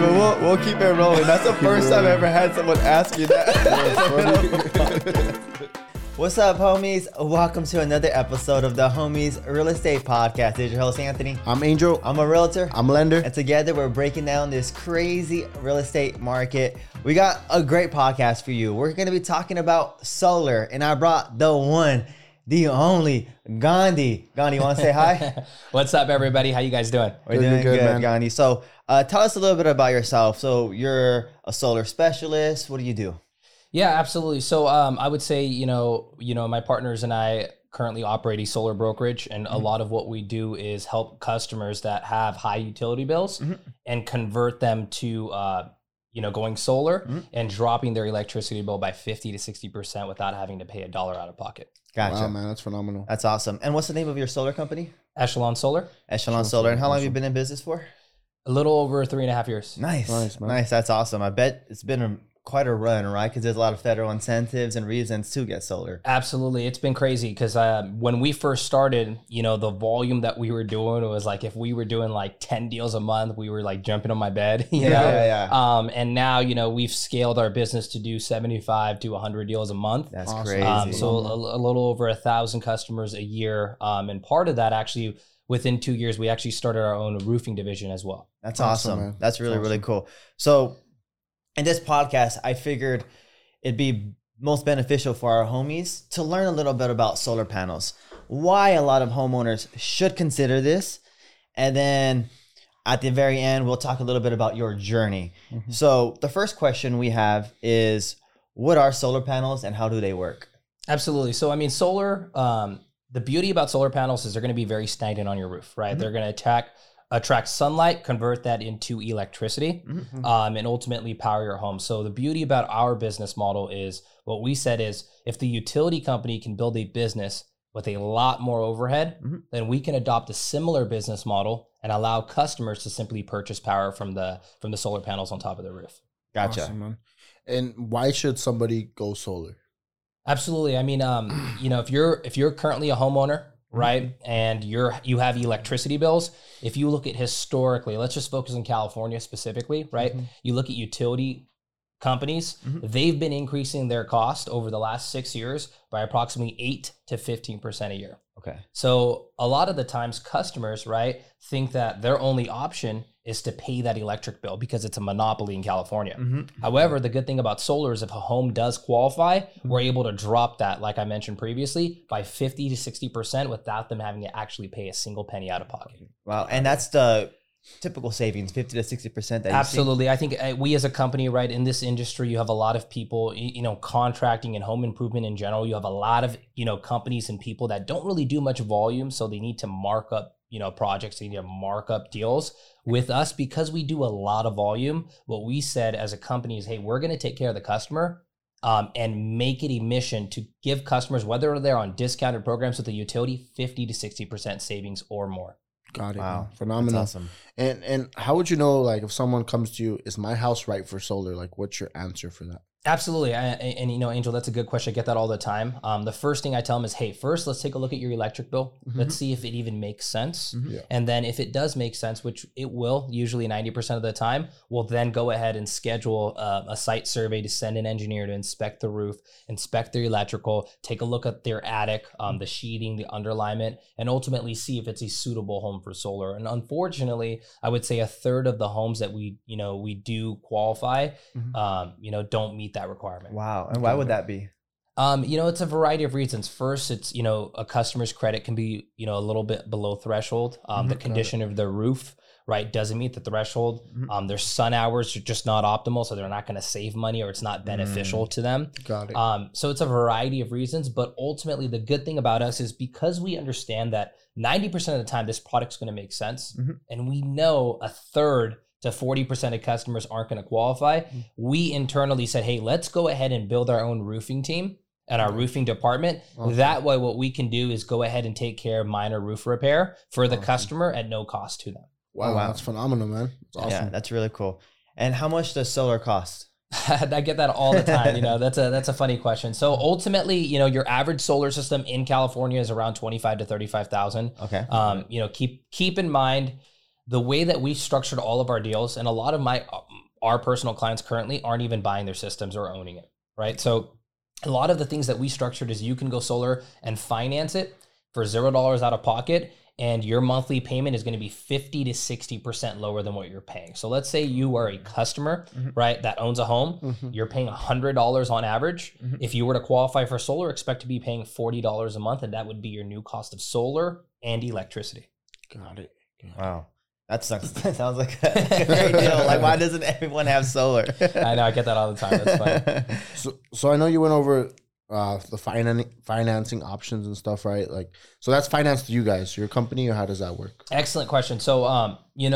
Hey, but we'll keep it rolling. That's the first time I ever had someone ask me that. What's up, homies? Welcome to another episode of the Homies Real Estate Podcast. This is your host, Anthony. I'm Angel. I'm a realtor. I'm a lender. And together we're breaking down this crazy real estate market. We got a great podcast for you. We're going to be talking about solar, and I brought the one, the only, Gandhi. Gandhi, you want to say hi? What's up, everybody? How you guys doing? We're doing good, man. Gandhi. So tell us a little bit about yourself. So you're a solar specialist. What do you do? Yeah, absolutely. So I would say, you know, my partners and I currently operate a solar brokerage, and a lot of what we do is help customers that have high utility bills and convert them to, going solar and dropping their electricity bill by 50 to 60% without having to pay $1 out of pocket. Gotcha. Wow, man, that's phenomenal. That's awesome. And what's the name of your solar company? Echelon Solar. Echelon Solar. And how long have you been in business for? A little over 3.5 years. Nice. That's awesome. I bet it's been quite a run, right? Because there's a lot of federal incentives and reasons to get solar. Absolutely. It's been crazy because when we first started, you know, the volume that we were doing was like, if we were doing like 10 deals a month, we were like jumping on my bed, you know? And now, you know, we've scaled our business to do 75 to 100 deals a month. That's awesome. Crazy. So a little over 1,000 customers a year. And part of that actually, within 2 years, we actually started our own roofing division as well. That's awesome. That's really cool. So in this podcast, I figured it'd be most beneficial for our homies to learn a little bit about solar panels, why a lot of homeowners should consider this. And then at the very end, we'll talk a little bit about your journey. Mm-hmm. So the first question we have is, what are solar panels and how do they work? Absolutely. So, I mean, solar, the beauty about solar panels is they're going to be very stagnant on your roof, right? Mm-hmm. They're going to attract sunlight, convert that into electricity, and ultimately power your home. So the beauty about our business model is what we said is if the utility company can build a business with a lot more overhead, then we can adopt a similar business model and allow customers to simply purchase power from the solar panels on top of their roof. Gotcha. Awesome, man. And why should somebody go solar? Absolutely. I mean, you know, if you're currently a homeowner, right? And you have electricity bills. If you look at historically, let's just focus on California specifically, right? You look at utility companies, they've been increasing their cost over the last 6 years by approximately 8 to 15% a year. Okay. So a lot of the times customers, right, think that their only option is to pay that electric bill because it's a monopoly in California. However, the good thing about solar is if a home does qualify, we're able to drop that, like I mentioned previously, by 50 to 60% without them having to actually pay a single penny out of pocket. Wow. And that's the typical savings, 50 to 60%. Absolutely. I think we as a company, right, in this industry, you have a lot of people, you know, contracting and home improvement in general. You have a lot of, you know, companies and people that don't really do much volume. So they need to mark up, you know, projects, they need to mark up deals. With us, because we do a lot of volume, what we said as a company is, hey, we're going to take care of the customer and make it a mission to give customers, whether they're on discounted programs with the utility, 50 to 60% savings or more. Got it. Wow. Man. Phenomenal. That's awesome. And how would you know, like, if someone comes to you, is my house right for solar? Like, what's your answer for that? Absolutely. And you know, Angel, that's a good question. I get that all the time. The first thing I tell them is, hey, first, let's take a look at your electric bill. Let's see if it even makes sense. And then if it does make sense, which it will, usually 90% of the time, we'll then go ahead and schedule a site survey to send an engineer to inspect the roof, inspect their electrical, take a look at their attic, the sheathing, the underlayment, and ultimately see if it's a suitable home for solar. And unfortunately, I would say a third of the homes that we do qualify, don't meet that requirement. Wow. And why would that be? You know, it's a variety of reasons. First, it's, you know, a customer's credit can be, you know, a little bit below threshold. The condition of their roof, right, doesn't meet the threshold. Their sun hours are just not optimal, so they're not going to save money or it's not beneficial to them. Got it. So it's a variety of reasons, but ultimately the good thing about us is because we understand that 90% of the time this product's going to make sense, and we know a third to 40% of customers aren't going to qualify. We internally said, hey, let's go ahead and build our own roofing team and our roofing department. That way, what we can do is go ahead and take care of minor roof repair for the customer at no cost to them. Wow. That's phenomenal, man. That's awesome. Yeah, that's really cool. And how much does solar cost? I get that all the time. You know, that's a funny question. So ultimately, you know, your average solar system in California is around $25,000 to $35,000. Okay. You know, keep in mind, the way that we structured all of our deals, and a lot of my our personal clients currently aren't even buying their systems or owning it, right? So a lot of the things that we structured is you can go solar and finance it for $0 out of pocket, and your monthly payment is going to be 50 to 60% lower than what you're paying. So let's say you are a customer, mm-hmm. right, that owns a home. Mm-hmm. You're paying $100 on average. Mm-hmm. If you were to qualify for solar, expect to be paying $40 a month, and that would be your new cost of solar and electricity. Got it. Wow. That sounds like a great deal. Like, why doesn't everyone have solar? I know, I get that all the time. That's funny. So I know you went over the financing options and stuff, right? Like, so that's financed to you guys, your company, or how does that work? Excellent question. So, we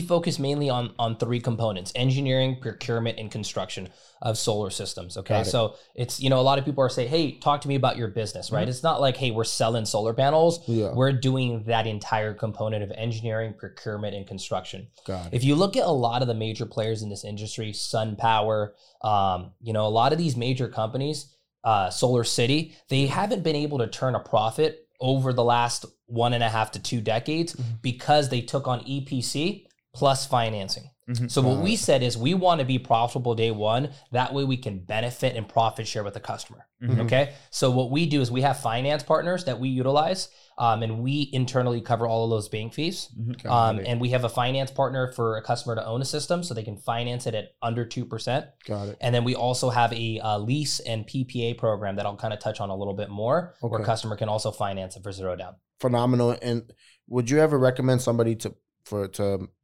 focus mainly on three components: engineering, procurement, and construction of solar systems. Okay. Got it. So it's, a lot of people are saying, hey, talk to me about your business, right? Mm-hmm. It's not like, hey, we're selling solar panels. Yeah. We're doing that entire component of engineering, procurement, and construction. Got it. If you look at a lot of the major players in this industry, SunPower, a lot of these major companies, SolarCity, they haven't been able to turn a profit over the last 1.5 to 2 decades, mm-hmm. because they took on EPC plus financing. Mm-hmm. So what we said is we want to be profitable day one. That way we can benefit and profit share with the customer. Mm-hmm. Okay. So what we do is we have finance partners that we utilize, and we internally cover all of those bank fees. Mm-hmm. And we have a finance partner for a customer to own a system so they can finance it at under 2%. Got it. And then we also have a lease and PPA program that I'll kind of touch on a little bit more, okay. where a customer can also finance it for $0 down. Phenomenal. And would you ever recommend somebody to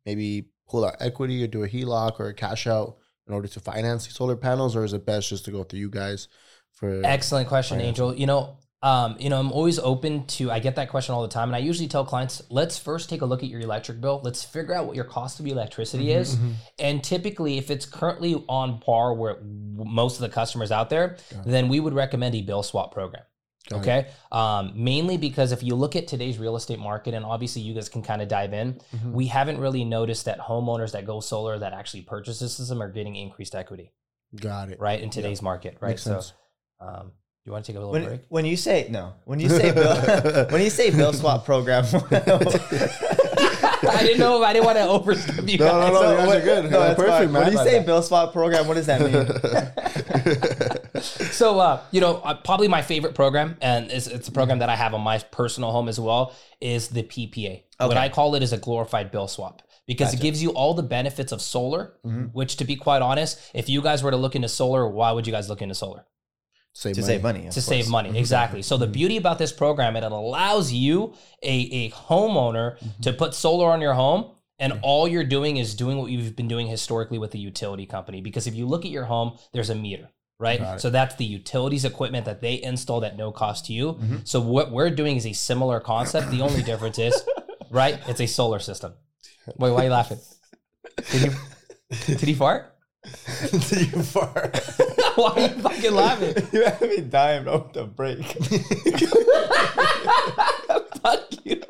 maybe pull out equity or do a HELOC or a cash out in order to finance these solar panels, or is it best just to go through you guys for? Excellent question, finance? Angel. I'm always open to, I get that question all the time. And I usually tell clients, let's first take a look at your electric bill. Let's figure out what your cost of electricity mm-hmm, is. Mm-hmm. And typically if it's currently on par with most of the customers out there, then we would recommend a bill swap program. Okay. Mainly because if you look at today's real estate market, and obviously you guys can kind of dive in, mm-hmm. we haven't really noticed that homeowners that go solar that actually purchase this system are getting increased equity. Got it. Right. In today's market. Right. Makes sense. You want to take a little break? When you say bill swap program, I didn't want to overstep you guys. No, you guys are good. No, that's perfect, man. When you say bill swap program, what does that mean? So, probably my favorite program, and it's a program that I have on my personal home as well, is the PPA. Okay. What I call it is a glorified bill swap, because it gives you all the benefits of solar, mm-hmm. which, to be quite honest, if you guys were to look into solar, why would you guys look into solar? Save money, exactly. So the beauty about this program, it allows you, a homeowner, mm-hmm. to put solar on your home. And all you're doing is doing what you've been doing historically with the utility company. Because if you look at your home, there's a meter. Right. So that's the utilities equipment that they installed at no cost to you. Mm-hmm. So what we're doing is a similar concept. The only difference is, right, it's a solar system. Wait, why are you laughing? Did he fart? Did you fart? Why are you fucking laughing? You had me dying off the break. Fuck you.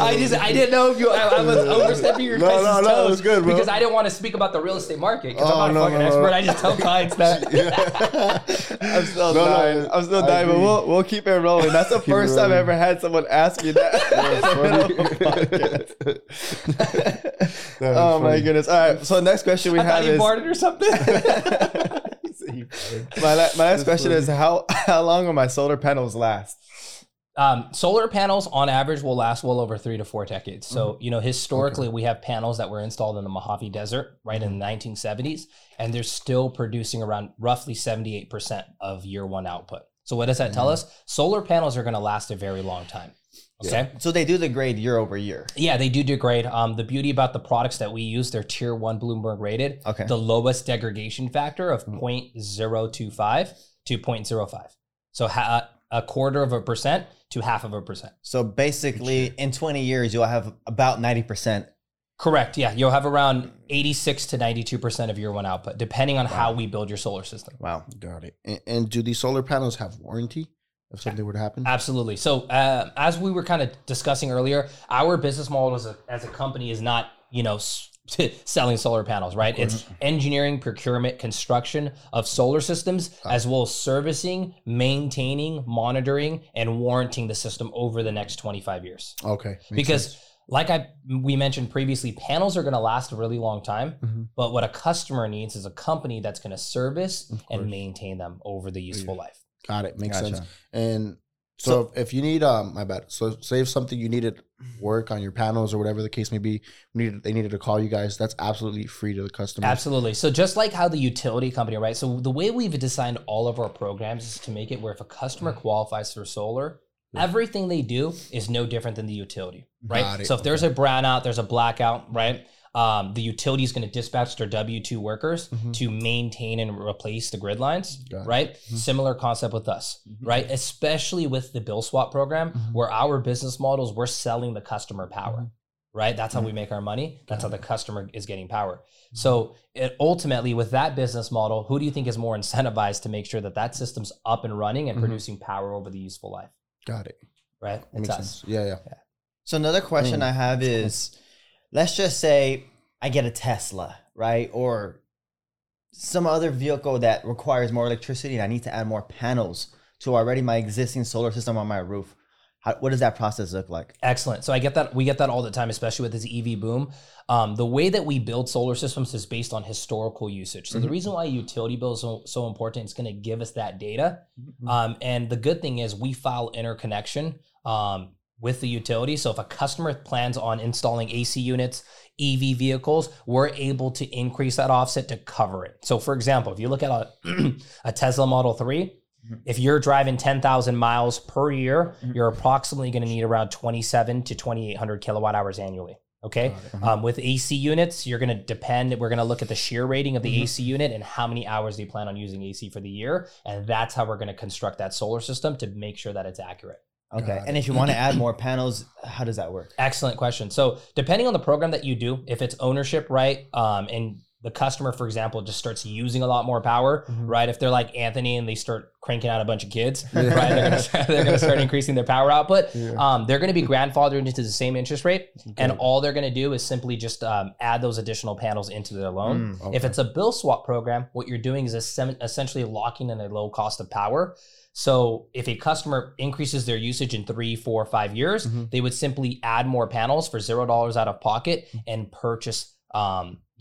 I didn't know if you. I was overstepping your guys' toes. No, it was good, bro. Because I didn't want to speak about the real estate market. Because I'm not a fucking expert. I just tell clients that. Yeah. I'm still dying, but we'll keep it rolling. That's the first time I ever had someone ask me that. My goodness! All right, so next question we have is. I thought he farted or something. My next question is how long will my solar panels last? Solar panels on average will last well over 3 to 4 decades. So, mm-hmm. Historically we have panels that were installed in the Mojave Desert, right, mm-hmm. in the 1970s, and they're still producing around roughly 78% of year one output. So what does that tell us? Solar panels are going to last a very long time. Okay. So they do degrade year over year. Yeah, they do degrade. The beauty about the products that we use, they're tier 1 Bloomberg rated. Okay. The lowest degradation factor of 0.025 to 0.05. So a 0.25% to 0.5%. So basically in 20 years, you'll have about 90%. Correct. Yeah. You'll have around 86 to 92% of year one output, depending on how we build your solar system. Wow. Got it. And do these solar panels have warranty? If something were to happen? Absolutely. So as we were kind of discussing earlier, our business model as a company is not, selling solar panels, right? It's engineering, procurement, construction of solar systems, as well as servicing, maintaining, monitoring, and warranting the system over the next 25 years. Okay. Because Like we mentioned previously, panels are going to last a really long time, mm-hmm. but what a customer needs is a company that's going to service and maintain them over the useful life. Got it. Makes sense. And so if you need, so say if something you needed work on your panels or whatever the case may be, they needed to call you guys, that's absolutely free to the customer. Absolutely. So just like how the utility company, right? So the way we've designed all of our programs is to make it where if a customer qualifies for solar, everything they do is no different than the utility, right? So if there's a brownout, there's a blackout, right? The utility is going to dispatch their W-2 workers mm-hmm. to maintain and replace the grid lines, right? Mm-hmm. Similar concept with us, right? Especially with the bill swap program where our business models, we're selling the customer power, right? That's how we make our money. That's how the customer is getting power. Mm-hmm. So it ultimately with that business model, who do you think is more incentivized to make sure that that system's up and running and producing power over the useful life? Got it. Right? That it's us. Yeah. So another question I have is, let's just say I get a Tesla, right? Or some other vehicle that requires more electricity and I need to add more panels to already my existing solar system on my roof. What does that process look like? Excellent. So I get that. We get that all the time, especially with this EV boom. The way that we build solar systems is based on historical usage. So the reason why utility bill is so important, it's going to give us that data. And the good thing is we file interconnection with the utility. So if a customer plans on installing AC units, EV vehicles, we're able to increase that offset to cover it. So for example, if you look at a Tesla Model 3, if you're driving 10,000 miles per year, you're approximately going to need around 27 to 2,800 kilowatt hours annually. Okay. With AC units, you're going to depend. We're going to look at the shear rating of the AC unit and how many hours they plan on using AC for the year. And that's how we're going to construct that solar system to make sure that it's accurate. Okay. And if you want to add more panels, how does that work? Excellent question. So depending on the program that you do, if it's ownership, right. And the customer, for example, just starts using a lot more power, right? If they're like Anthony and they start cranking out a bunch of kids, right? They're going to start increasing their power output. They're going to be grandfathered into the same interest rate. And all they're going to do is simply just add those additional panels into their loan. If it's a bill swap program, what you're doing is essentially locking in a low cost of power. So if a customer increases their usage in 3, 4, 5 years, they would simply add more panels for $0 out of pocket and purchase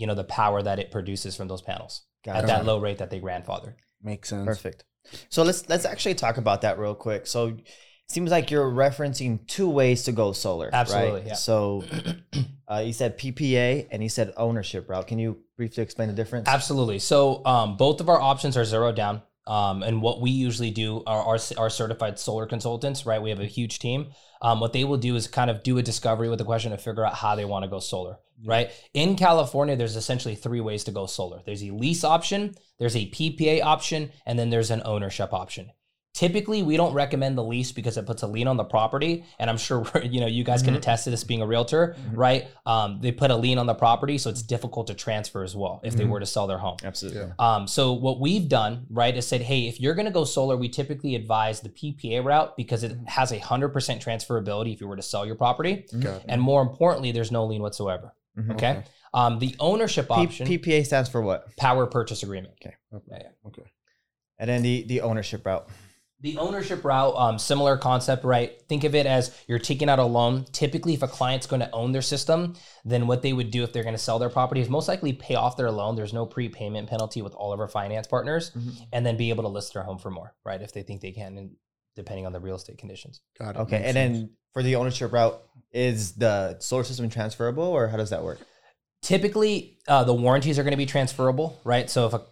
the power that it produces from those panels at that low rate that they grandfathered. Makes sense. Perfect. So let's actually talk about that real quick. So it seems like you're referencing two ways to go solar. Absolutely. Right? Yeah. So you said PPA and you said ownership route. Can you briefly explain the difference? Absolutely. So both of our options are zero down. And what we usually do are our certified solar consultants, right? We have a huge team. What they will do is kind of do a discovery with a question to figure out how they want to go solar, right? In California, there's essentially three ways to go solar. There's a lease option, there's a PPA option, and then there's an ownership option. Typically, we don't recommend the lease because it puts a lien on the property. And I'm sure, you guys can attest to this being a realtor, right? They put a lien on the property, so it's difficult to transfer as well if they were to sell their home. Absolutely. Yeah. So what we've done, right, is said, hey, if you're going to go solar, we typically advise the PPA route because it has 100% transferability if you were to sell your property. And more importantly, there's no lien whatsoever. Okay. The ownership option. PPA stands for what? Power Purchase Agreement. Okay. And then the ownership route. The ownership route, similar concept, right? Think of it as you're taking out a loan. Typically, if a client's going to own their system, then what they would do if they're going to sell their property is most likely pay off their loan. There's no prepayment penalty with all of our finance partners, and then be able to list their home for more, right? If they think they can, and depending on the real estate conditions. Got it. Okay, and then for the ownership route, is the solar system transferable, or how does that work? Typically, the warranties are going to be transferable, right? So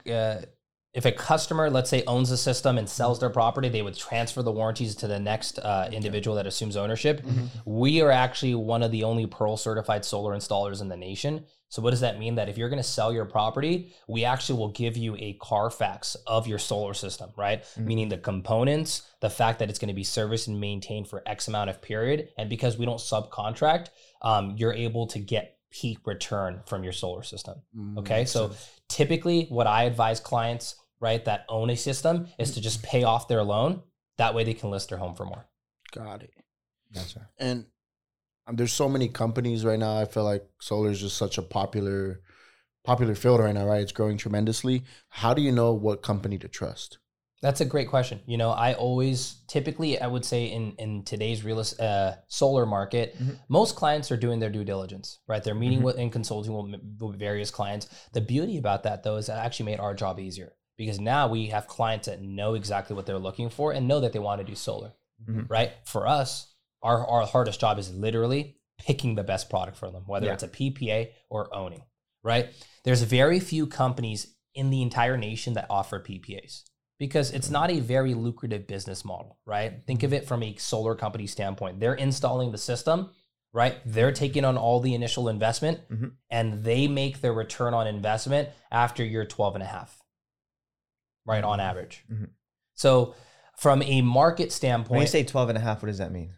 if a customer, let's say, owns a system and sells their property, they would transfer the warranties to the next individual that assumes ownership. We are actually one of the only Pearl certified solar installers in the nation. So what does that mean? That if you're going to sell your property, we actually will give you a Carfax of your solar system, right? Meaning the components, the fact that it's going to be serviced and maintained for X amount of period. And because we don't subcontract, you're able to get peak return from your solar system. Okay. So typically what I advise clients, right, that own a system is to just pay off their loan. That way they can list their home for more. Got it. That's right. And there's so many companies right now. I feel like solar is just such a popular field right now, right? It's growing tremendously. How do you know what company to trust? That's a great question. You know, I always, typically, I would say in today's real solar market, mm-hmm. most clients are doing their due diligence, right? They're meeting mm-hmm. with and consulting with various clients. The beauty about that, though, is that actually made our job easier, because now we have clients that know exactly what they're looking for and know that they want to do solar, mm-hmm. right? For us, our hardest job is literally picking the best product for them, whether yeah. it's a PPA or owning, right? There's very few companies in the entire nation that offer PPAs, because it's not a very lucrative business model, right? Think of it from a solar company standpoint. They're installing the system, right? They're taking on all the initial investment mm-hmm. and they make their return on investment after year 12 and a half, right? On average. Mm-hmm. So from a market standpoint— When you say 12 and a half, what does that mean?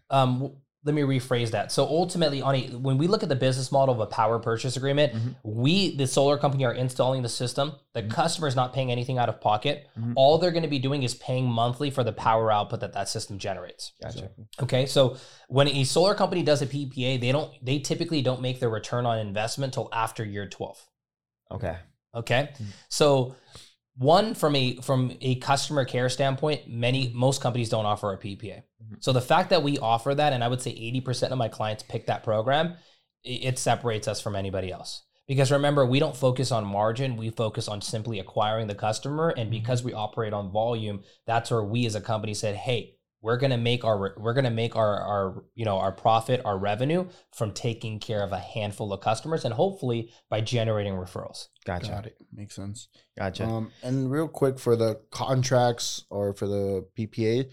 Let me rephrase that. So ultimately, when we look at the business model of a power purchase agreement, mm-hmm. we, the solar company, are installing the system. The mm-hmm. customer is not paying anything out of pocket. Mm-hmm. All they're going to be doing is paying monthly for the power output that system generates. Gotcha. Okay. So when a solar company does a PPA, they typically don't make their return on investment till after year 12. Okay. Okay. Mm-hmm. So one, from a customer care standpoint, most companies don't offer a PPA. Mm-hmm. So the fact that we offer that, and I would say 80% of my clients pick that program, it separates us from anybody else. Because remember, we don't focus on margin, we focus on simply acquiring the customer. And because we operate on volume, that's where we as a company said, hey, we're gonna make our profit, our revenue from taking care of a handful of customers, and hopefully by generating referrals. Gotcha. Got it. Makes sense. Gotcha. And real quick, for the contracts or for the PPA,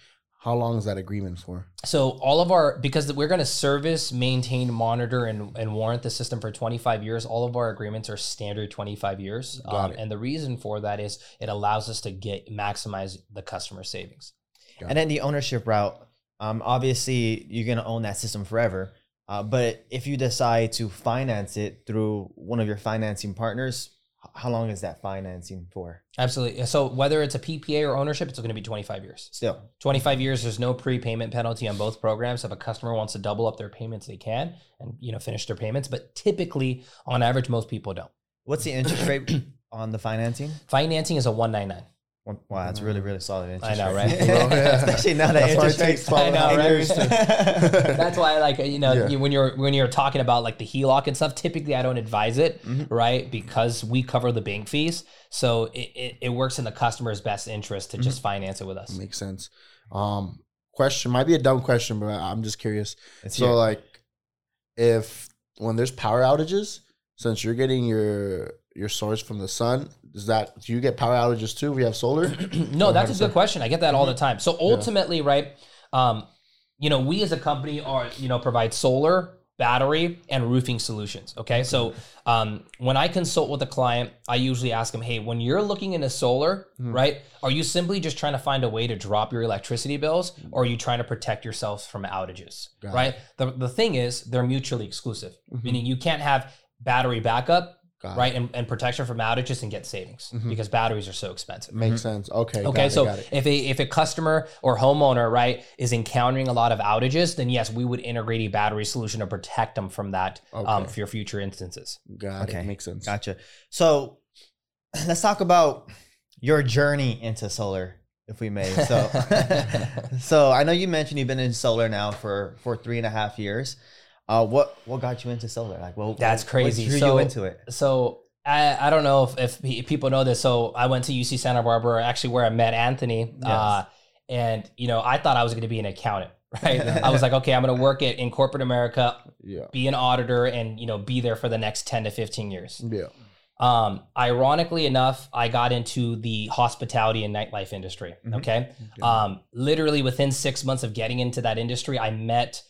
how long is that agreement for? So because we're gonna service, maintain, monitor, and warrant the system for 25 years, all of our agreements are standard 25 years. And the reason for that is it allows us to maximize the customer savings. And then the ownership route, obviously you're going to own that system forever. But if you decide to finance it through one of your financing partners, how long is that financing for? Absolutely. So whether it's a PPA or ownership, it's going to be 25 years. Still. 25 years, there's no prepayment penalty on both programs. If a customer wants to double up their payments, they can and finish their payments. But typically, on average, most people don't. What's the interest rate on the financing? Financing is a 1.99%. Wow, that's really, really solid interest. I know, right? Especially now that interest rates fall. I know, right? That's why, when you're talking about like the HELOC and stuff, typically I don't advise it, mm-hmm. right? Because we cover the bank fees, so it works in the customer's best interest to mm-hmm. just finance it with us. Makes sense. Question might be a dumb question, but I'm just curious. If when there's power outages, since you're getting your source from the sun, do you get power outages too? We have solar? No, that's a good question. I get that all the time. So ultimately, right, we as a company provide solar, battery, and roofing solutions. Okay. So when I consult with a client, I usually ask them, hey, when you're looking into solar, mm-hmm. right, are you simply just trying to find a way to drop your electricity bills, or are you trying to protect yourselves from outages? Got right. The thing is, they're mutually exclusive, mm-hmm. meaning you can't have battery backup, right, and protection from outages and get savings, mm-hmm. because batteries are so expensive. Makes mm-hmm. sense. Okay. So if a customer or homeowner, right, is encountering a lot of outages, then yes, we would integrate a battery solution to protect them from that for your future instances. Got it. Makes sense. Gotcha. So let's talk about your journey into solar, if we may. So, so I know you mentioned you've been in solar now for 3.5 years. What got you into solar? That's crazy. What drew you into it? So I don't know if people know this. So I went to UC Santa Barbara, actually where I met Anthony. Yes. And I thought I was going to be an accountant, right? I was like, okay, I'm going to work in corporate America, be an auditor, and be there for the next 10 to 15 years. Yeah. Ironically enough, I got into the hospitality and nightlife industry. Mm-hmm. Okay. Literally within 6 months of getting into that industry, I met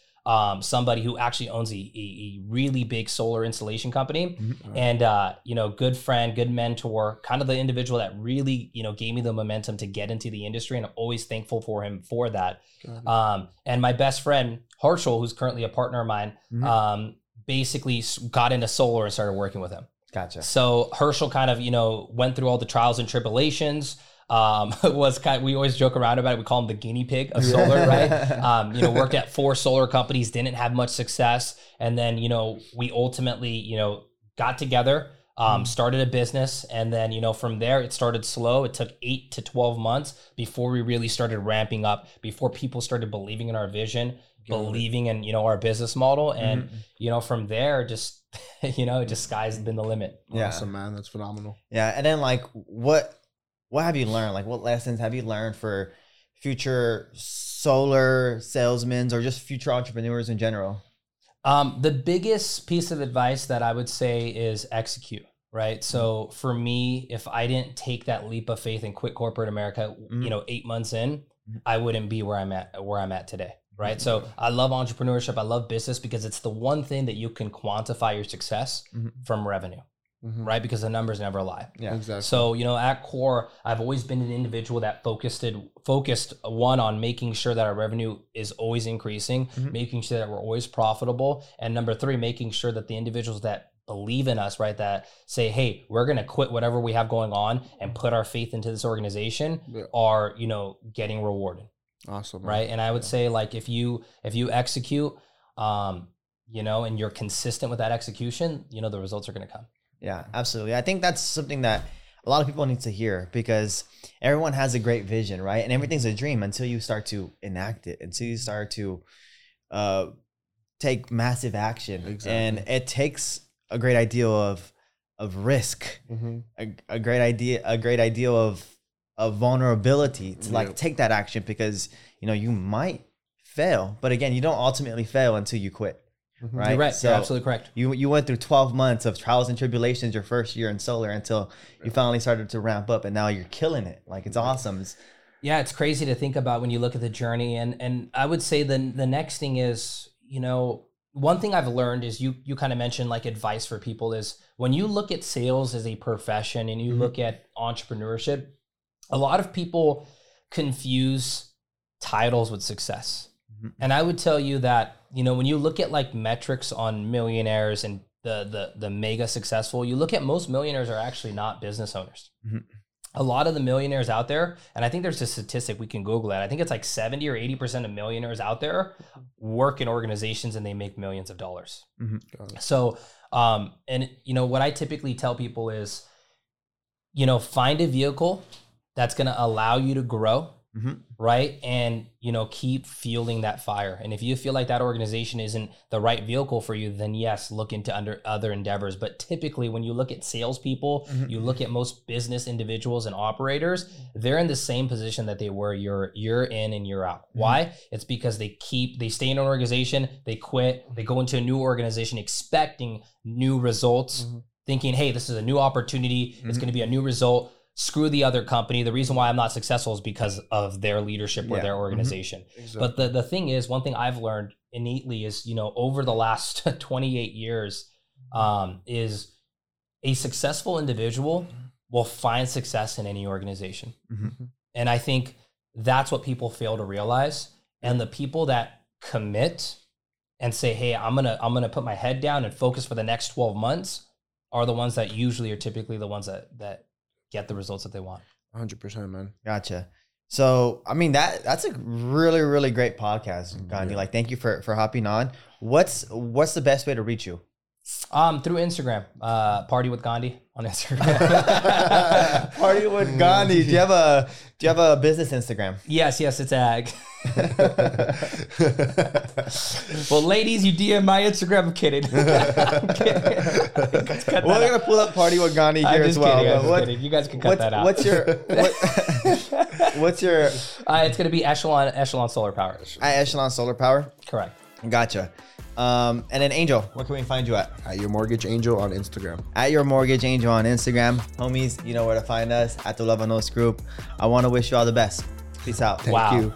somebody who actually owns a really big solar installation company, mm-hmm. and good friend, good mentor, kind of the individual that really gave me the momentum to get into the industry, and I'm always thankful for him for that. And my best friend Herschel, who's currently a partner of mine, mm-hmm. Basically got into solar and started working with him. Gotcha. So Herschel kind of went through all the trials and tribulations. We always joke around about it. We call him the guinea pig of solar, right? Worked at 4 solar companies, didn't have much success. And then, we ultimately, got together, Started a business, and then, you know, from there it started slow. It took 8 to 12 months before we really started ramping up, before people started believing in our vision, believing in, you know, our business model. And, you know, from there, just, you know, just sky's been the limit. Yeah. Awesome, man. That's phenomenal. Yeah. And then, like, what have you learned? Like, what lessons have you learned for future solar salesmen or just future entrepreneurs in general? The biggest piece of advice that I would say is execute. Right. So for me, if I didn't take that leap of faith and quit corporate America, you know, 8 months in, I wouldn't be where I'm at today. Right. So I love entrepreneurship. I love business because it's the one thing that you can quantify your success from revenue. Right. Because the numbers never lie. Yeah, exactly. So, you know, at core, I've always been an individual that focused one on making sure that our revenue is always increasing, making sure that we're always profitable. And number three, making sure that the individuals that believe in us, right, that say, hey, we're going to quit whatever we have going on and put our faith into this organization are, you know, getting rewarded. Awesome. Man. Right. And I would say, like, if you execute, you know, and you're consistent with that execution, you know, the results are going to come. Yeah, absolutely. I think that's something that a lot of people need to hear, because everyone has a great vision, right? And everything's a dream until you start to enact it, until you start to take massive action. Exactly. And it takes a great ideal of risk, a great ideal of vulnerability to like take that action, because, you know, you might fail, but again, you don't ultimately fail until you quit. Right. You're right. So you're absolutely correct. You went through 12 months of trials and tribulations your first year in solar until you finally started to ramp up, and now you're killing it. Like, it's awesome. It's crazy to think about when you look at the journey. And I would say the next thing is, you know, one thing I've learned is you kind of mentioned, like, advice for people is when you look at sales as a profession and you look at entrepreneurship, a lot of people confuse titles with success. And I would tell you that, you know, when you look at, like, metrics on millionaires and the mega successful, you look at most millionaires are actually not business owners. A lot of the millionaires out there, and I think there's a statistic, we can Google it. I think it's like 70 or 80% of millionaires out there work in organizations and they make millions of dollars. So, and, you know, what I typically tell people is, you know, find a vehicle that's going to allow you to grow. Right. And, you know, keep fueling that fire. And if you feel like that organization isn't the right vehicle for you, then yes, look into other endeavors. But typically when you look at salespeople, you look at most business individuals and operators, they're in the same position that they were year in and year out. Why? It's because they stay in an organization, they quit, they go into a new organization expecting new results, thinking, hey, this is a new opportunity. It's going to be a new result. Screw the other company. The reason why I'm not successful is because of their leadership or their organization. Exactly. But the thing is, one thing I've learned innately is, you know, over the last 28 years, is a successful individual will find success in any organization. And I think that's what people fail to realize. And the people that commit and say, hey, I'm going to put my head down and focus for the next 12 months are the ones that usually are typically the ones that get the results that they want. 100%, man. Gotcha. So, I mean, that's a really, really great podcast, Gandhi. Yeah. Like, thank you for hopping on. What's the best way to reach you? Through Instagram. Party with Gandhi on Instagram. Party with Gandhi. Do you have a business Instagram? Yes, it's ag. Well, ladies, you DM my Instagram. I'm kidding. We're gonna pull up Party with Gandhi here as well. I'm just kidding. You guys can cut that out. What's your? It's gonna be Echelon Solar Power. At Echelon Solar Power. Correct. Gotcha. And then Angel, what can we find you at? At Your Mortgage Angel on Instagram. At Your Mortgage Angel on Instagram. Homies, you know where to find us, at the Luevanos Group. I want to wish you all the best. Peace out. Thank you.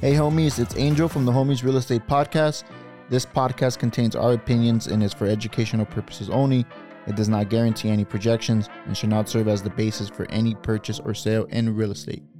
Hey homies, it's Angel from the Homies Real Estate Podcast. This podcast contains our opinions and is for educational purposes only. It does not guarantee any projections and should not serve as the basis for any purchase or sale in real estate.